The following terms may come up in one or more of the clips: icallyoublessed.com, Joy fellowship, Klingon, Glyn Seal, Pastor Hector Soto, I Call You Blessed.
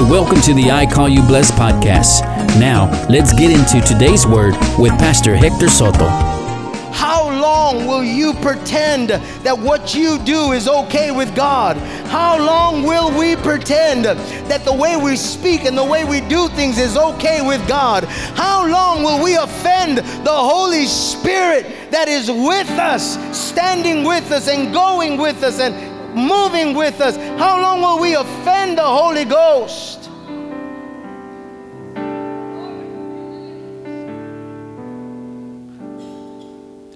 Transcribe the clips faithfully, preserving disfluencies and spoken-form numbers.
Hi, welcome to the I Call You Blessed podcast. Now, let's get into today's word with Pastor Hector Soto. How long will you pretend that what you do is okay with God? How long will we pretend that the way we speak and the way we do things is okay with God? How long will we offend the Holy Spirit that is with us, standing with us and going with us and moving with us? How long will we offend the Holy Ghost?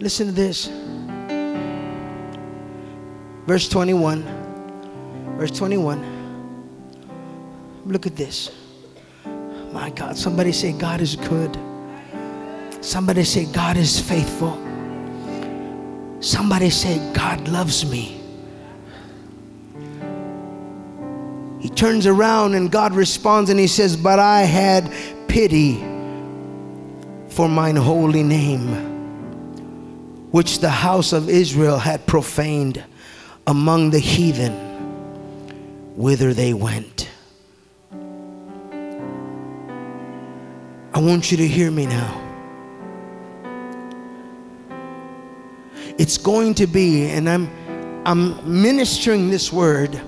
Listen to this. Verse twenty-one. Verse twenty-one. Look at this. My God, somebody say God is good. Somebody say God is faithful. Somebody say God loves me. He turns around and God responds and he says, "But I had pity for mine holy name, which the house of Israel had profaned among the heathen, whither they went." I want you to hear me now. It's going to be, and I'm I'm ministering this word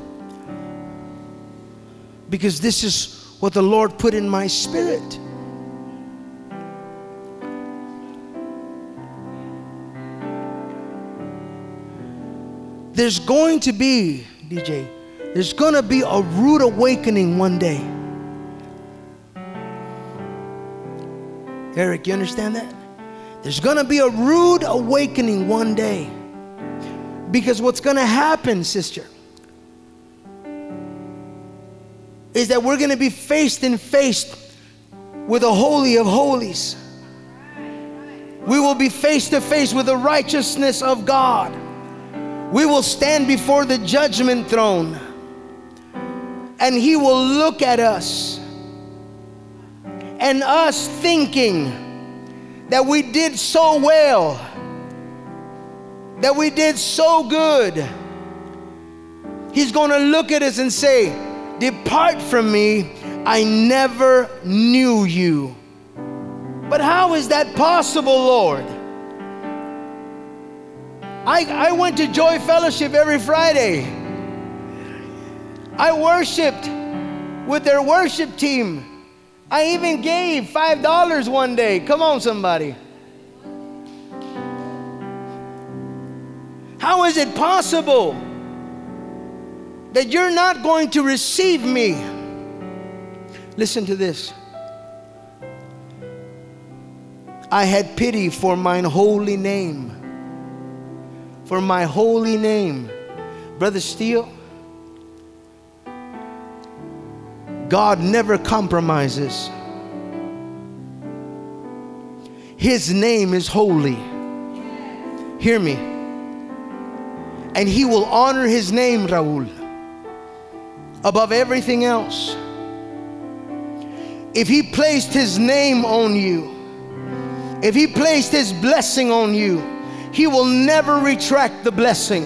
because this is what the Lord put in my spirit. There's going to be, D J, there's going to be a rude awakening one day. Eric, you understand that? There's going to be a rude awakening one day. Because what's going to happen, sister, is that we're going to be faced and faced with the Holy of Holies. We will be face to face with the righteousness of God. We will stand before the judgment throne, and He will look at us, and us thinking that we did so well, that we did so good. He's going to look at us and say, "Depart from me, I never knew you." But how is that possible, Lord? I, I went to Joy Fellowship every Friday. I worshiped with their worship team. I even gave five dollars one day. Come on, somebody. How is it possible that you're not going to receive me? Listen to this. I had pity for mine holy name. For my holy name. Brother Steele, God never compromises. His name is holy. Hear me. And He will honor His name, Raul, above everything else. If He placed His name on you, if He placed His blessing on you, He will never retract the blessing.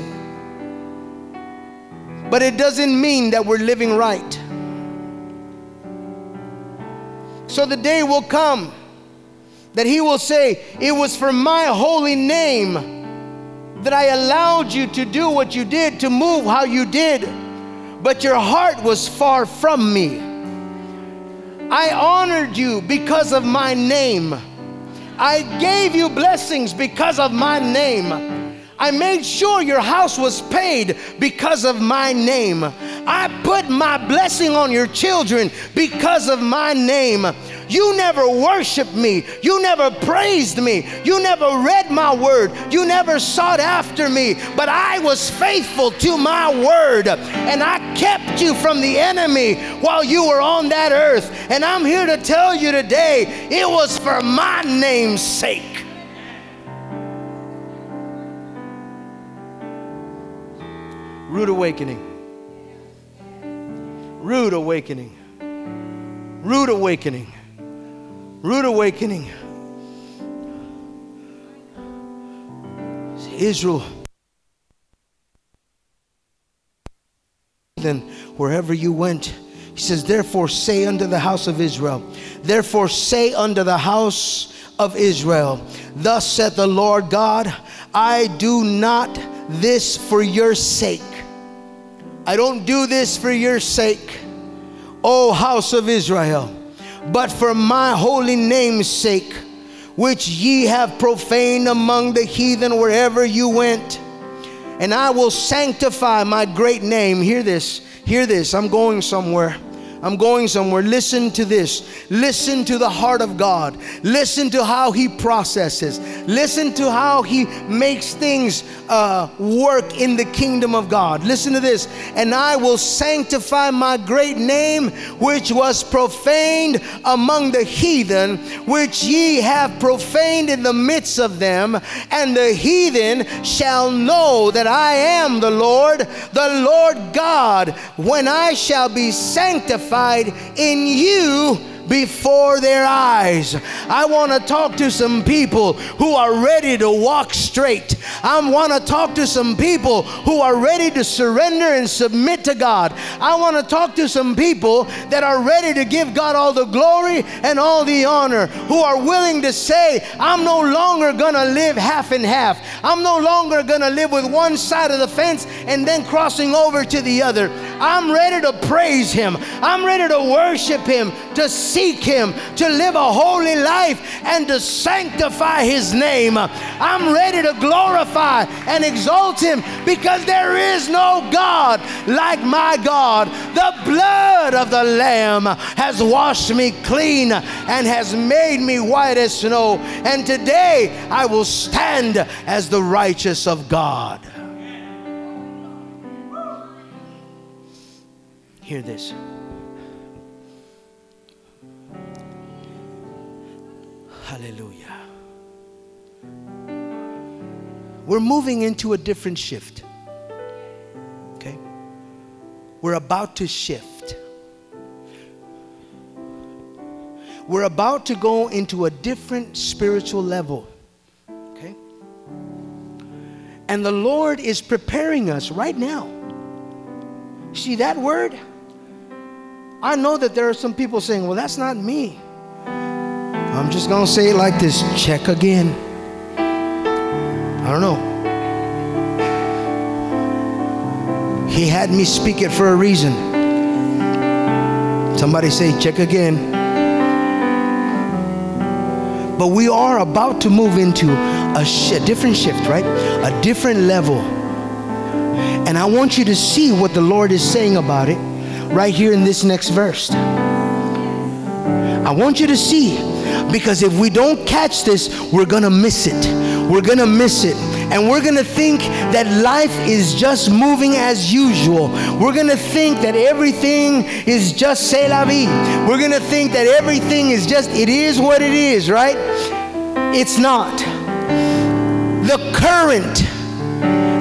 But it doesn't mean that we're living right. So the day will come that He will say, "It was for my holy name that I allowed you to do what you did, to move how you did. But your heart was far from me. I honored you because of my name. I gave you blessings because of my name. I made sure your house was paid because of my name. I put my blessing on your children because of my name. You never worshiped me. You never praised me. You never read my word. You never sought after me. But I was faithful to my word. And I kept you from the enemy while you were on that earth. And I'm here to tell you today, it was for my name's sake." Rude awakening. Rude awakening. Rude awakening. Rude awakening. Israel, then wherever you went, He says, therefore say unto the house of Israel, therefore say unto the house of Israel, thus saith the Lord God, I do not this for your sake. I don't do this for your sake, O house of Israel, but for my holy name's sake, which ye have profaned among the heathen wherever you went. And I will sanctify my great name. Hear this, hear this. I'm going somewhere. I'm going somewhere. Listen to this. Listen to the heart of God. Listen to how He processes. Listen to how He makes things uh, work in the kingdom of God. Listen to this. And I will sanctify my great name, which was profaned among the heathen, which ye have profaned in the midst of them. And the heathen shall know that I am the Lord, the Lord God, when I shall be sanctified in you before their eyes. I want to talk to some people who are ready to walk straight. I want to talk to some people who are ready to surrender and submit to God. I want to talk to some people that are ready to give God all the glory and all the honor, who are willing to say, I'm no longer gonna live half and half. I'm no longer gonna live with one side of the fence and then crossing over to the other. I'm ready to praise Him. I'm ready to worship Him, to see seek Him, to live a holy life and to sanctify His name. I'm ready to glorify and exalt Him, because there is no God like my God. The blood of the Lamb has washed me clean and has made me white as snow. And today I will stand as the righteous of God. Hear this. Hallelujah. We're moving into a different shift. Okay? We're about to shift. We're about to go into a different spiritual level. Okay? And the Lord is preparing us right now. See that word? I know that there are some people saying, well, that's not me. I'm just gonna say it like this, check again. I don't know. He had me speak it for a reason. Somebody say, check again. But we are about to move into a, sh- a different shift, right? A different level. And I want you to see what the Lord is saying about it right here in this next verse. I want you to see, because if we don't catch this, we're gonna miss it. We're gonna miss it. And we're gonna think that life is just moving as usual. We're gonna think that everything is just c'est la vie. We're gonna think that everything is just, it is what it is, right? It's not. The current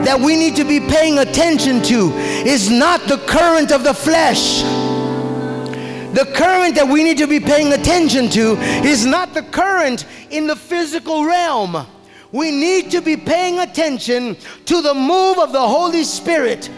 that we need to be paying attention to is not the current of the flesh. The current that we need to be paying attention to is not the current in the physical realm. We need to be paying attention to the move of the Holy Spirit.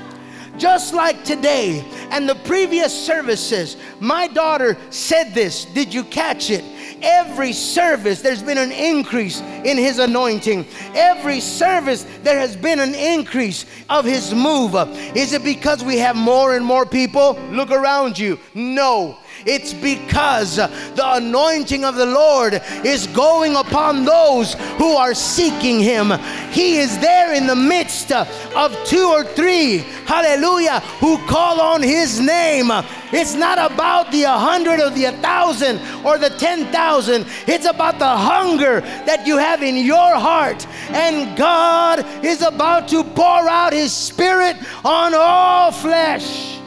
Just like today and the previous services, my daughter said this. Did you catch it? Every service, there's been an increase in His anointing. Every service, there has been an increase of His move. Is it because we have more and more people? Look around you. No. It's because the anointing of the Lord is going upon those who are seeking Him. He is there in the midst of two or three, hallelujah, who call on His name. It's not about the hundred or the thousand or the ten thousand. It's about the hunger that you have in your heart. And God is about to pour out His Spirit on all flesh.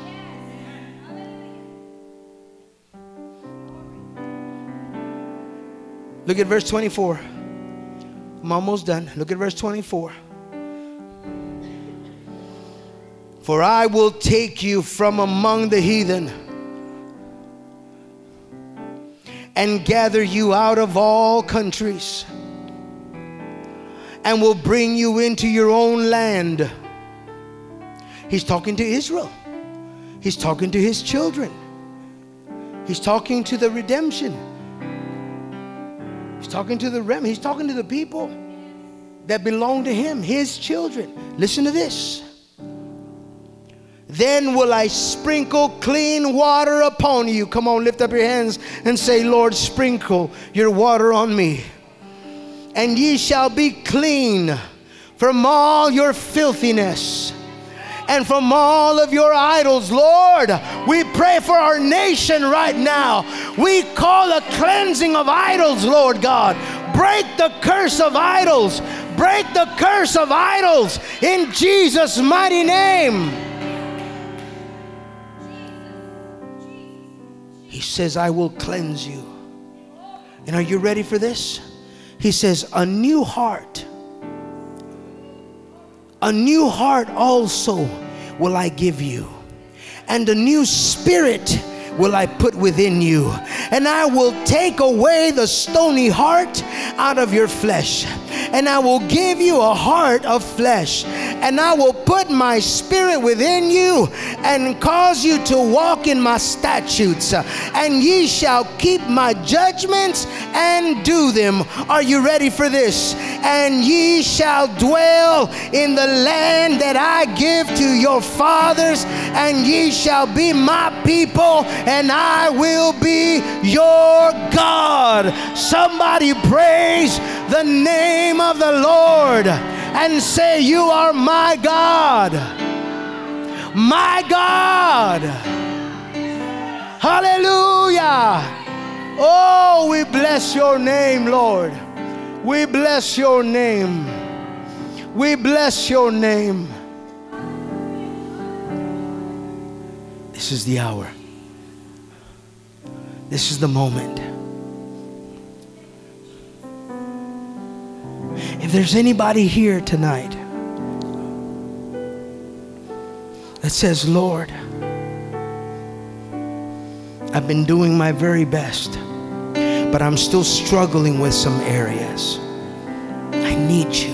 Look at verse twenty-four. I'm almost done. Look at verse twenty-four. For I will take you from among the heathen and gather you out of all countries and will bring you into your own land. He's talking to Israel. He's talking to His children. He's talking to the redemption. He's talking to the remnant. He's talking to the people that belong to him, his children. Listen to this. Then will I sprinkle clean water upon you. Come on, lift up your hands and say, Lord, sprinkle your water on me. And ye shall be clean from all your filthiness and from all of your idols. Lord, we pray for our nation right now. We call a cleansing of idols, Lord God. Break the curse of idols. Break the curse of idols in Jesus' mighty name. He says, I will cleanse you. And are you ready for this? He says, a new heart, a new heart also will I give you, and a new spirit will I put within you, and I will take away the stony heart out of your flesh, and I will give you a heart of flesh, and I will put my spirit within you and cause you to walk in my statutes, and ye shall keep my judgments and do them. Are you ready for this? And ye shall dwell in the land that I give to your fathers, and ye shall be my people, and I will be your God. Somebody praise the name of the Lord and say, you are my God, my God. Hallelujah. Oh, we bless your name, Lord. We bless your name. We bless your name. This is the hour. This is the moment. If there's anybody here tonight that says, Lord, I've been doing my very best, but I'm still struggling with some areas. I need you.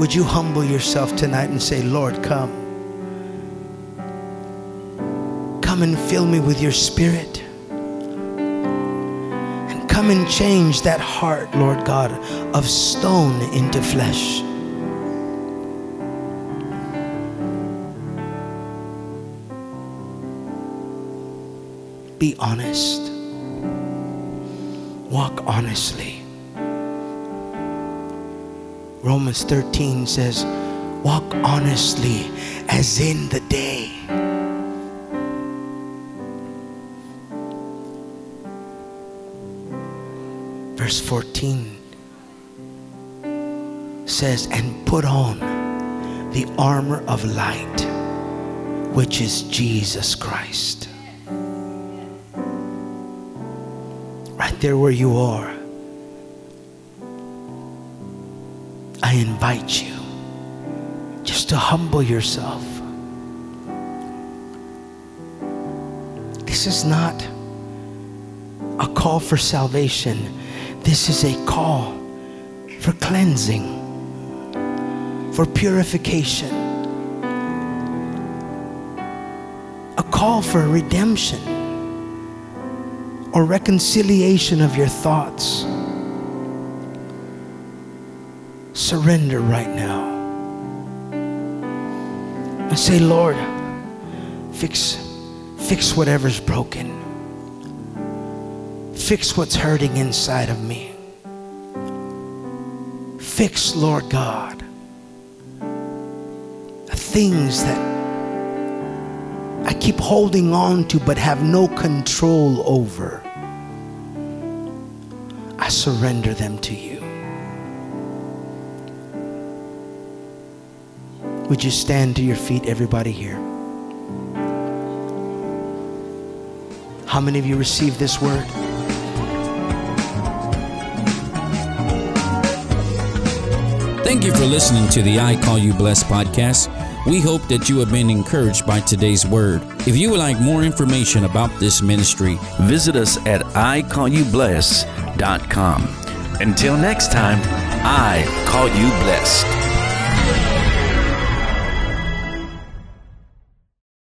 Would you humble yourself tonight and say, Lord, come. Come and fill me with your spirit, and come and change that heart, Lord God, of stone into flesh. Be honest. Walk honestly. Romans thirteen says, walk honestly as in the day. Verse fourteen says, and put on the armor of light, which is Jesus Christ. Right there where you are, I invite you just to humble yourself. This is not a call for salvation. This is a call for cleansing, for purification, a call for redemption or reconciliation of your thoughts. Surrender right now and say, Lord, fix, fix whatever's broken. Fix what's hurting inside of me. Fix, Lord God, the things that I keep holding on to but have no control over. I surrender them to you. Would you stand to your feet, everybody here? How many of you received this word? Thank you for listening to the I Call You Blessed podcast. We hope that you have been encouraged by today's word. If you would like more information about this ministry, visit us at i call you blessed dot com. Until next time, I Call You Blessed.